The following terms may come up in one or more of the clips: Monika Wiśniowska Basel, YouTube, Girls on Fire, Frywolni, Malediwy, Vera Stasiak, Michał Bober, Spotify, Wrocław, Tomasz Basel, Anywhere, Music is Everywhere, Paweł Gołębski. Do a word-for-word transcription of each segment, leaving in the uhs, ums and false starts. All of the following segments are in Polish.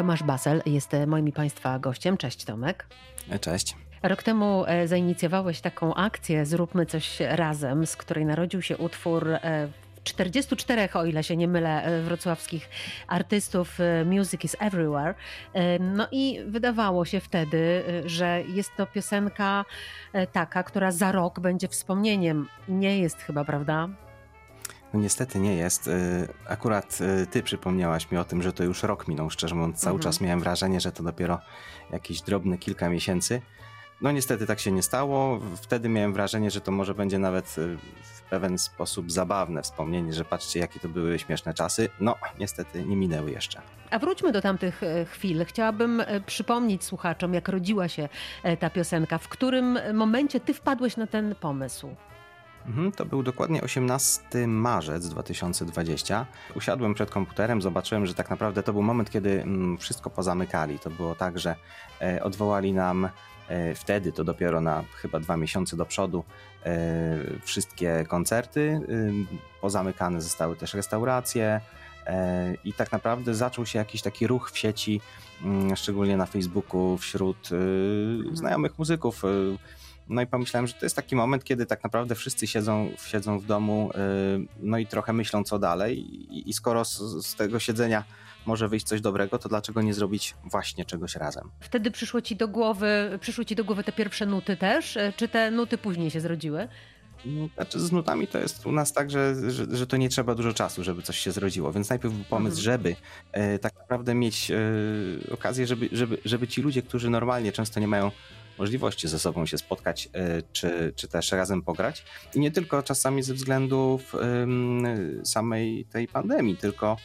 Tomasz Basel jest moim i Państwa gościem. Cześć Tomek. Cześć. Rok temu zainicjowałeś taką akcję Zróbmy coś razem, z której narodził się utwór czterdziestu czterech, o ile się nie mylę, wrocławskich artystów Music is Everywhere. No i wydawało się wtedy, że jest to piosenka taka, która za rok będzie wspomnieniem. Nie jest chyba, prawda? No niestety nie jest. Akurat ty przypomniałaś mi o tym, że to już rok minął, szczerze mówiąc. Cały mhm. czas miałem wrażenie, że to dopiero jakieś drobne kilka miesięcy. No niestety tak się nie stało. Wtedy miałem wrażenie, że to może będzie nawet w pewien sposób zabawne wspomnienie, że patrzcie, jakie to były śmieszne czasy. No niestety nie minęły jeszcze. A wróćmy do tamtych chwil. Chciałabym przypomnieć słuchaczom, jak rodziła się ta piosenka. W którym momencie ty wpadłeś na ten pomysł? To był dokładnie osiemnastego marca dwa tysiące dwudziestego. Usiadłem przed komputerem, zobaczyłem, że tak naprawdę to był moment, kiedy wszystko pozamykali. To było tak, że odwołali nam wtedy, to dopiero na chyba dwa miesiące do przodu, wszystkie koncerty. Pozamykane zostały też restauracje i tak naprawdę zaczął się jakiś taki ruch w sieci, szczególnie na Facebooku, wśród znajomych muzyków. No i pomyślałem, że to jest taki moment, kiedy tak naprawdę wszyscy siedzą, siedzą w domu, yy, no i trochę myślą, co dalej. I, i skoro z, z tego siedzenia może wyjść coś dobrego, to dlaczego nie zrobić właśnie czegoś razem? Wtedy przyszło ci do głowy, przyszły ci do głowy te pierwsze nuty też? Czy te nuty później się zrodziły? Znaczy z nutami to jest u nas tak, że, że, że to nie trzeba dużo czasu, żeby coś się zrodziło, więc najpierw był pomysł, żeby yy, tak naprawdę mieć yy, okazję, żeby, żeby, żeby ci ludzie, którzy normalnie często nie mają możliwości ze sobą się spotkać, czy, czy też razem pograć. I nie tylko czasami ze względów samej tej pandemii, tylko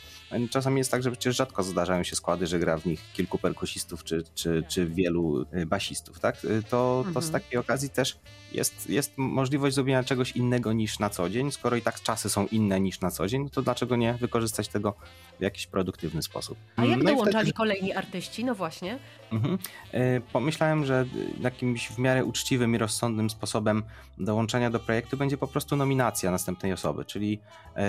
czasami jest tak, że przecież rzadko zdarzają się składy, że gra w nich kilku perkusistów, czy, czy, czy wielu basistów, tak? To, to z takiej okazji też jest, jest możliwość zrobienia czegoś innego niż na co dzień. Skoro i tak czasy są inne niż na co dzień, to dlaczego nie wykorzystać tego w jakiś produktywny sposób? A jak no dołączali wtedy kolejni artyści? No właśnie. Mhm. Pomyślałem, że jakimś w miarę uczciwym i rozsądnym sposobem dołączenia do projektu będzie po prostu nominacja następnej osoby, czyli yy,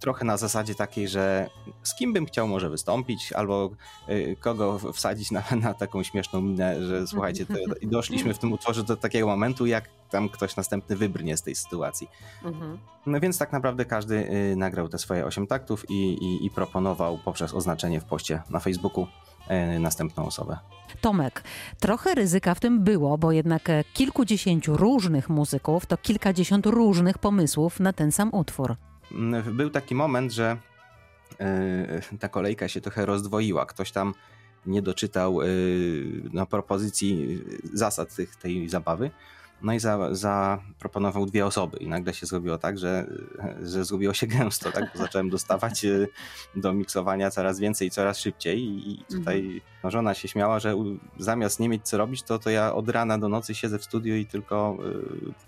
trochę na zasadzie takiej, że z kim bym chciał może wystąpić, albo yy, kogo wsadzić na, na taką śmieszną minę, że słuchajcie, to, doszliśmy w tym utworze do takiego momentu, jak tam ktoś następny wybrnie z tej sytuacji. Mhm. No więc tak naprawdę każdy yy, nagrał te swoje osiem taktów i, i, i proponował poprzez oznaczenie w poście na Facebooku następną osobę. Tomek, trochę ryzyka w tym było, bo jednak kilkudziesięciu różnych muzyków to kilkadziesiąt różnych pomysłów na ten sam utwór. Był taki moment, że yy, ta kolejka się trochę rozdwoiła. Ktoś tam nie doczytał yy, na propozycji zasad tych, tej zabawy. No i zaproponował za dwie osoby i nagle się zrobiło tak, że, że zrobiło się gęsto, tak? Bo zacząłem dostawać do miksowania coraz więcej, coraz szybciej i tutaj no, żona się śmiała, że zamiast nie mieć co robić, to, to ja od rana do nocy siedzę w studiu i tylko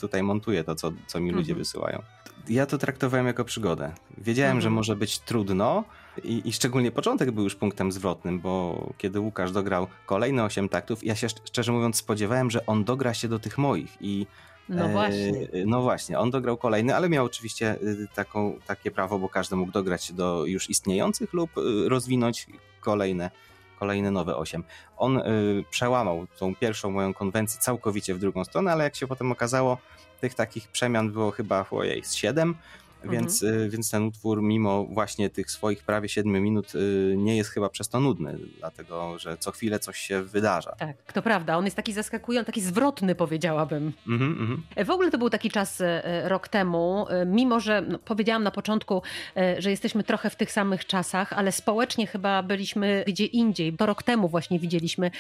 tutaj montuję to, co, co mi ludzie wysyłają. Ja to traktowałem jako przygodę. Wiedziałem, że może być trudno i, i szczególnie początek był już punktem zwrotnym, bo kiedy Łukasz dograł kolejne osiem taktów, ja się szczerze mówiąc spodziewałem, że on dogra się do tych moich i no właśnie. E, no właśnie, on dograł kolejny, ale miał oczywiście taką, takie prawo, bo każdy mógł dograć się do już istniejących lub rozwinąć kolejne, kolejne nowe osiem. On e, przełamał tą pierwszą moją konwencję całkowicie w drugą stronę, ale jak się potem okazało, tych takich przemian było chyba ojej, z siedem, mhm. więc, więc ten utwór mimo właśnie tych swoich prawie siedmiu minut nie jest chyba przez to nudny, dlatego że co chwilę coś się wydarza. Tak, to prawda. On jest taki zaskakujący, taki zwrotny, powiedziałabym. Mhm, mhm. W ogóle to był taki czas rok temu, mimo że no, powiedziałam na początku, że jesteśmy trochę w tych samych czasach, ale społecznie chyba byliśmy gdzie indziej. To rok temu właśnie widzieliśmy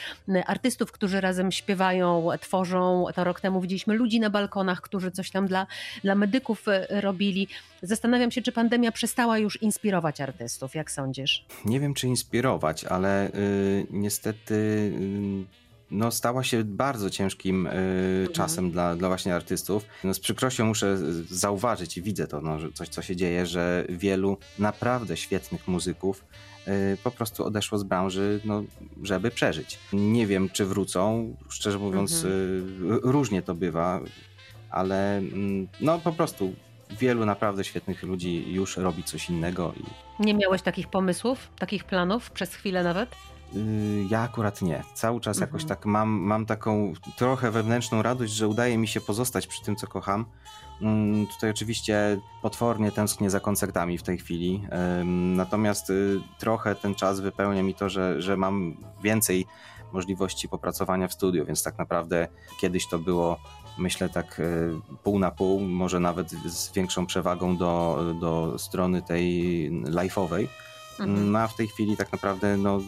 artystów, którzy razem śpiewają, tworzą. To rok temu widzieliśmy ludzi na balkonach, którzy coś tam dla, dla medyków robili. Zastanawiam się, czy pandemia przestała już inspirować artystów, jak sądzisz? Nie wiem, czy inspirować, ale y, niestety y, no, stała się bardzo ciężkim y, mhm. czasem dla, dla właśnie artystów. No, z przykrością muszę zauważyć i widzę to, no, że coś co się dzieje, że wielu naprawdę świetnych muzyków y, po prostu odeszło z branży, no, żeby przeżyć. Nie wiem, czy wrócą, szczerze mówiąc mhm. y, różnie to bywa, ale y, no po prostu wielu naprawdę świetnych ludzi już robi coś innego. I... Nie miałeś takich pomysłów, takich planów przez chwilę nawet? Ja akurat nie. Cały czas mhm. jakoś tak mam, mam taką trochę wewnętrzną radość, że udaje mi się pozostać przy tym, co kocham. Tutaj oczywiście potwornie tęsknię za koncertami w tej chwili, natomiast trochę ten czas wypełnia mi to, że, że mam więcej możliwości popracowania w studiu, więc tak naprawdę kiedyś to było, myślę, tak pół na pół, może nawet z większą przewagą do, do strony tej live'owej, mhm. no, a w tej chwili tak naprawdę no,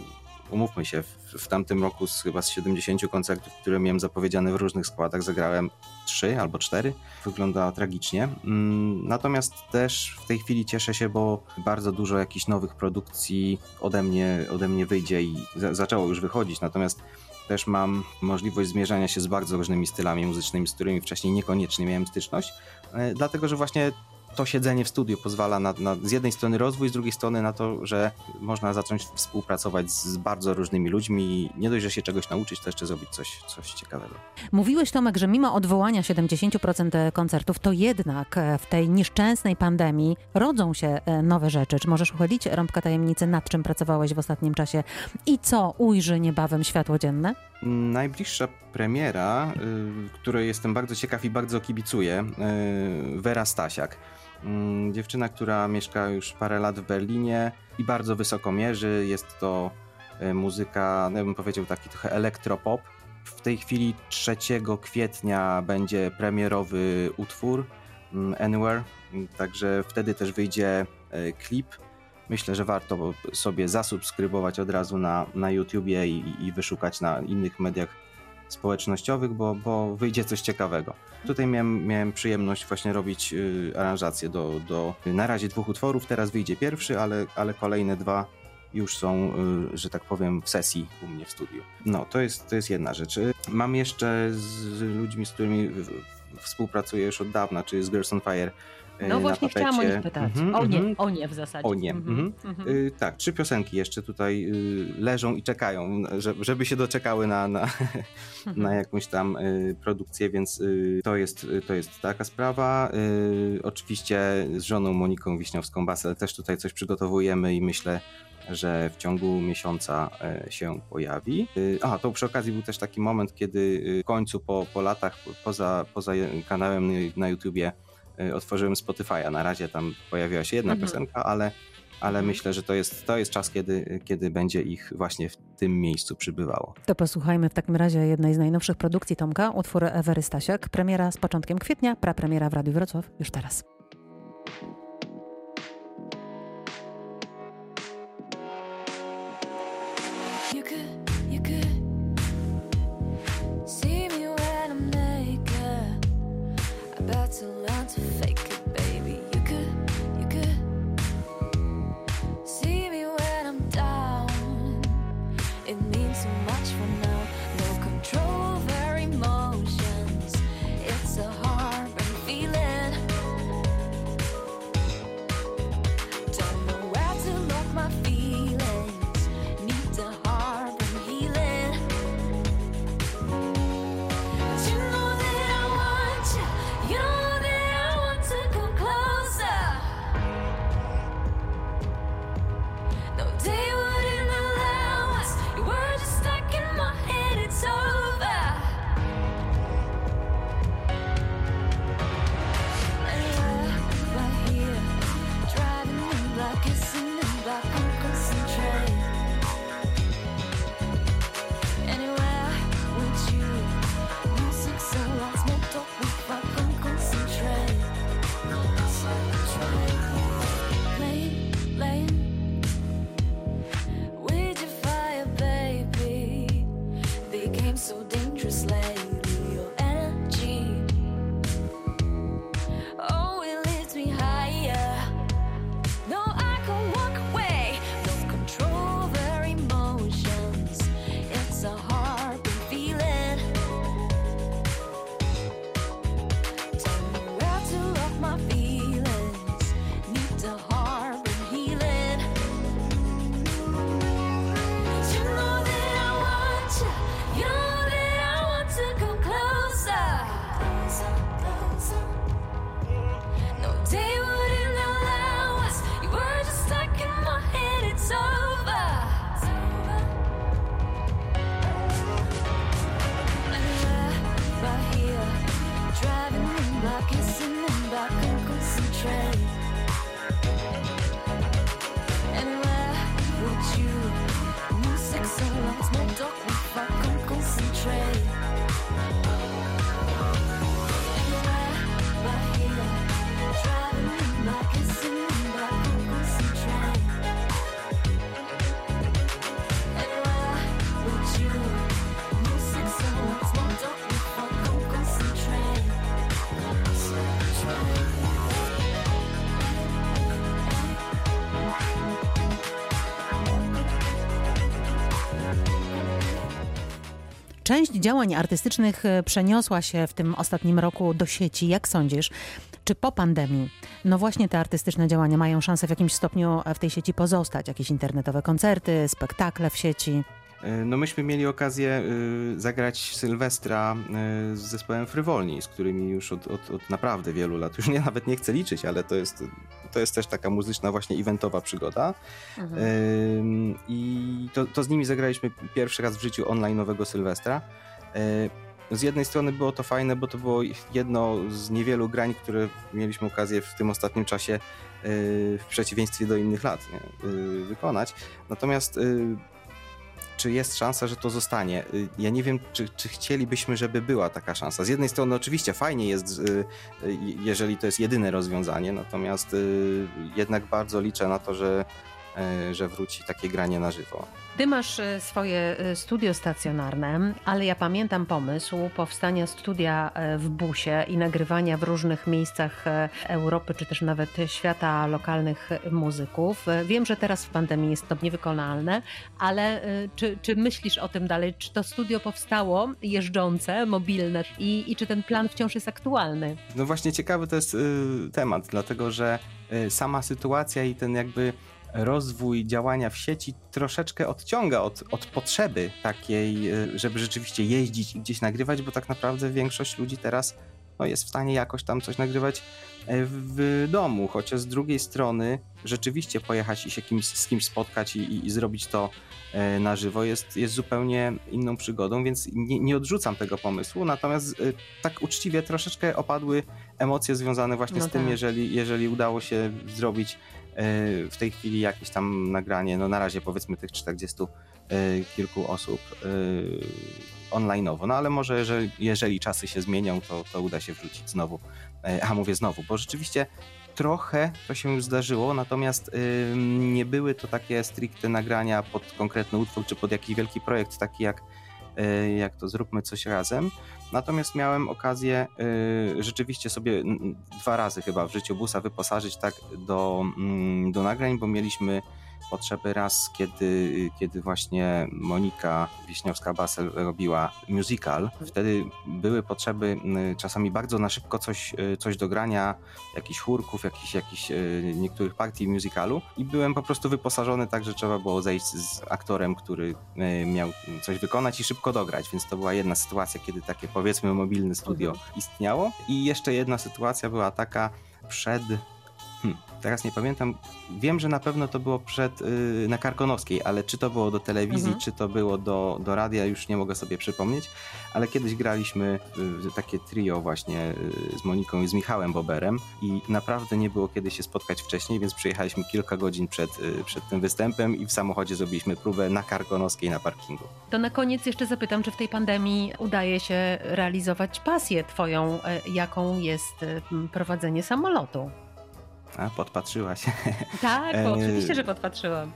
umówmy się, w, w tamtym roku z, chyba z siedemdziesięciu koncertów, które miałem zapowiedziane w różnych składach, zagrałem trzy albo cztery. Wygląda tragicznie. Natomiast też w tej chwili cieszę się, bo bardzo dużo jakichś nowych produkcji ode mnie, ode mnie wyjdzie i za, zaczęło już wychodzić. Natomiast też mam możliwość zmierzania się z bardzo różnymi stylami muzycznymi, z którymi wcześniej niekoniecznie miałem styczność, dlatego że właśnie to siedzenie w studiu pozwala na, na z jednej strony rozwój, z drugiej strony na to, że można zacząć współpracować z bardzo różnymi ludźmi i nie dość, że się czegoś nauczyć, to jeszcze zrobić coś, coś ciekawego. Mówiłeś, Tomek, że mimo odwołania siedemdziesiąt procent koncertów, to jednak w tej nieszczęsnej pandemii rodzą się nowe rzeczy. Czy możesz uchylić rąbka tajemnicy, nad czym pracowałeś w ostatnim czasie i co ujrzy niebawem światło dzienne? Najbliższa premiera, y, której jestem bardzo ciekaw i bardzo kibicuję, y, Vera Stasiak. Y, dziewczyna, która mieszka już parę lat w Berlinie i bardzo wysoko mierzy. Jest to y, muzyka, no ja bym powiedział, taki trochę elektropop. W tej chwili trzeciego kwietnia będzie premierowy utwór y, Anywhere, y, także wtedy też wyjdzie y, klip. Myślę, że warto sobie zasubskrybować od razu na, na YouTubie i, i wyszukać na innych mediach społecznościowych, bo, bo wyjdzie coś ciekawego. Tutaj miałem, miałem przyjemność właśnie robić y, aranżację do, do na razie dwóch utworów, teraz wyjdzie pierwszy, ale, ale kolejne dwa już są, y, że tak powiem, w sesji u mnie w studiu. No, to jest, to jest jedna rzecz. Mam jeszcze z ludźmi, z którymi w, w, współpracuję już od dawna, czyli z Girls on Fire. No właśnie tapecie. Chciałam o nich pytać. Mm-hmm, o nie, mm-hmm. o nie w zasadzie. O nie. Mm-hmm. Mm-hmm. Yy, tak, trzy piosenki jeszcze tutaj yy, leżą i czekają, żeby się doczekały na, na, mm-hmm. na jakąś tam yy, produkcję, więc yy, to, jest, to jest taka sprawa. Yy, oczywiście z żoną Moniką Wiśniowską Basel też tutaj coś przygotowujemy i myślę, że w ciągu miesiąca się pojawi. A, to przy okazji był też taki moment, kiedy w końcu po, po latach poza, poza kanałem na YouTubie otworzyłem Spotify'a. Na razie tam pojawiła się jedna mhm. piosenka, ale, ale myślę, że to jest, to jest czas, kiedy, kiedy będzie ich właśnie w tym miejscu przybywało. To posłuchajmy w takim razie jednej z najnowszych produkcji Tomka, utwór Ewery Stasiak. Premiera z początkiem kwietnia, prapremiera w Radiu Wrocław już teraz. Go Część działań artystycznych przeniosła się w tym ostatnim roku do sieci. Jak sądzisz, czy po pandemii, no właśnie te artystyczne działania mają szansę w jakimś stopniu w tej sieci pozostać? Jakieś internetowe koncerty, spektakle w sieci? No myśmy mieli okazję zagrać Sylwestra z zespołem Frywolni, z którymi już od, od, od naprawdę wielu lat, już nie, nawet nie chcę liczyć, ale to jest, to jest też taka muzyczna właśnie eventowa przygoda. Mhm. I to, to z nimi zagraliśmy pierwszy raz w życiu online nowego Sylwestra. Z jednej strony było to fajne, bo to było jedno z niewielu grań, które mieliśmy okazję w tym ostatnim czasie w przeciwieństwie do innych lat nie, wykonać. Natomiast czy jest szansa, że to zostanie? Ja nie wiem, czy, czy chcielibyśmy, żeby była taka szansa. Z jednej strony oczywiście fajnie jest, jeżeli to jest jedyne rozwiązanie, natomiast jednak bardzo liczę na to, że, że wróci takie granie na żywo. Ty masz swoje studio stacjonarne, ale ja pamiętam pomysł powstania studia w busie i nagrywania w różnych miejscach Europy, czy też nawet świata lokalnych muzyków. Wiem, że teraz w pandemii jest to niewykonalne, ale czy, czy myślisz o tym dalej? Czy to studio powstało jeżdżące, mobilne i, i czy ten plan wciąż jest aktualny? No właśnie ciekawy to jest y, temat, dlatego że y, sama sytuacja i ten jakby rozwój działania w sieci troszeczkę odciąga od, od potrzeby takiej, żeby rzeczywiście jeździć i gdzieś nagrywać, bo tak naprawdę większość ludzi teraz no, jest w stanie jakoś tam coś nagrywać w domu, chociaż z drugiej strony rzeczywiście pojechać i się kimś, z kimś spotkać i, i, i zrobić to na żywo jest, jest zupełnie inną przygodą, więc nie, nie odrzucam tego pomysłu, natomiast tak uczciwie troszeczkę opadły emocje związane właśnie no z tak. tym, jeżeli, jeżeli udało się zrobić w tej chwili jakieś tam nagranie, no na razie powiedzmy tych czterdziestu kilku osób online'owo, no ale może jeżeli, jeżeli czasy się zmienią, to, to uda się wrócić znowu, a mówię znowu, bo rzeczywiście trochę to się już zdarzyło, natomiast nie były to takie stricte nagrania pod konkretny utwór, czy pod jakiś wielki projekt, taki jak jak to zróbmy coś razem. Natomiast miałem okazję y, rzeczywiście sobie dwa razy chyba w życiu busa wyposażyć tak do, mm, do nagrań, bo mieliśmy potrzeby raz, kiedy, kiedy właśnie Monika Wiśniowska Basel robiła musical. Wtedy były potrzeby y, czasami bardzo na szybko coś, y, coś do grania, jakichś chórków, jakichś, jakichś y, niektórych partii musicalu i byłem po prostu wyposażony tak, że trzeba było zejść z aktorem, który y, miał coś wykonać i szybko dograć, więc to była jedna sytuacja, kiedy takie powiedzmy mobilne studio istniało. I jeszcze jedna sytuacja była taka przed... Hmm, teraz nie pamiętam, wiem, że na pewno to było przed yy, na Karkonoskiej, ale czy to było do telewizji, mhm. czy to było do, do radia, już nie mogę sobie przypomnieć, ale kiedyś graliśmy yy, takie trio właśnie yy, z Moniką i z Michałem Boberem i naprawdę nie było kiedy się spotkać wcześniej, więc przyjechaliśmy kilka godzin przed, yy, przed tym występem i w samochodzie zrobiliśmy próbę na Karkonoskiej na parkingu. To na koniec jeszcze zapytam, czy w tej pandemii udaje się realizować pasję twoją, yy, jaką jest yy, prowadzenie samolotu? A, podpatrzyłaś. Tak, bo oczywiście, że podpatrzyłam.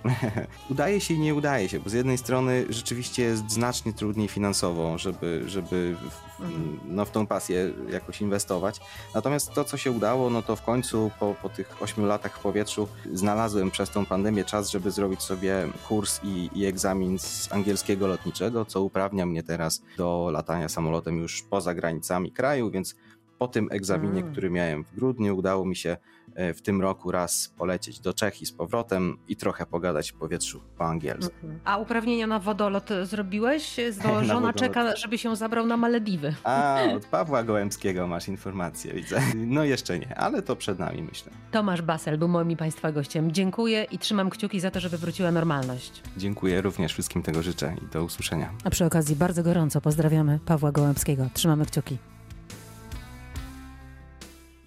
Udaje się i nie udaje się, bo z jednej strony rzeczywiście jest znacznie trudniej finansowo, żeby, żeby w, mhm. no, w tą pasję jakoś inwestować. Natomiast to, co się udało, no to w końcu po, po tych ośmiu latach w powietrzu znalazłem przez tą pandemię czas, żeby zrobić sobie kurs i, i egzamin z angielskiego lotniczego, co uprawnia mnie teraz do latania samolotem już poza granicami kraju, więc po tym egzaminie, mm. który miałem w grudniu, udało mi się w tym roku raz polecieć do Czech i z powrotem i trochę pogadać w powietrzu po angielsku. Mm-hmm. A uprawnienia na wodolot zrobiłeś? Żona czeka, żeby się zabrał na Malediwy. A, od Pawła Gołębskiego masz informację, widzę. No jeszcze nie, ale to przed nami, myślę. Tomasz Basel był moim i Państwa gościem. Dziękuję i trzymam kciuki za to, żeby wróciła normalność. Dziękuję, również wszystkim tego życzę i do usłyszenia. A przy okazji bardzo gorąco pozdrawiamy Pawła Gołębskiego. Trzymamy kciuki.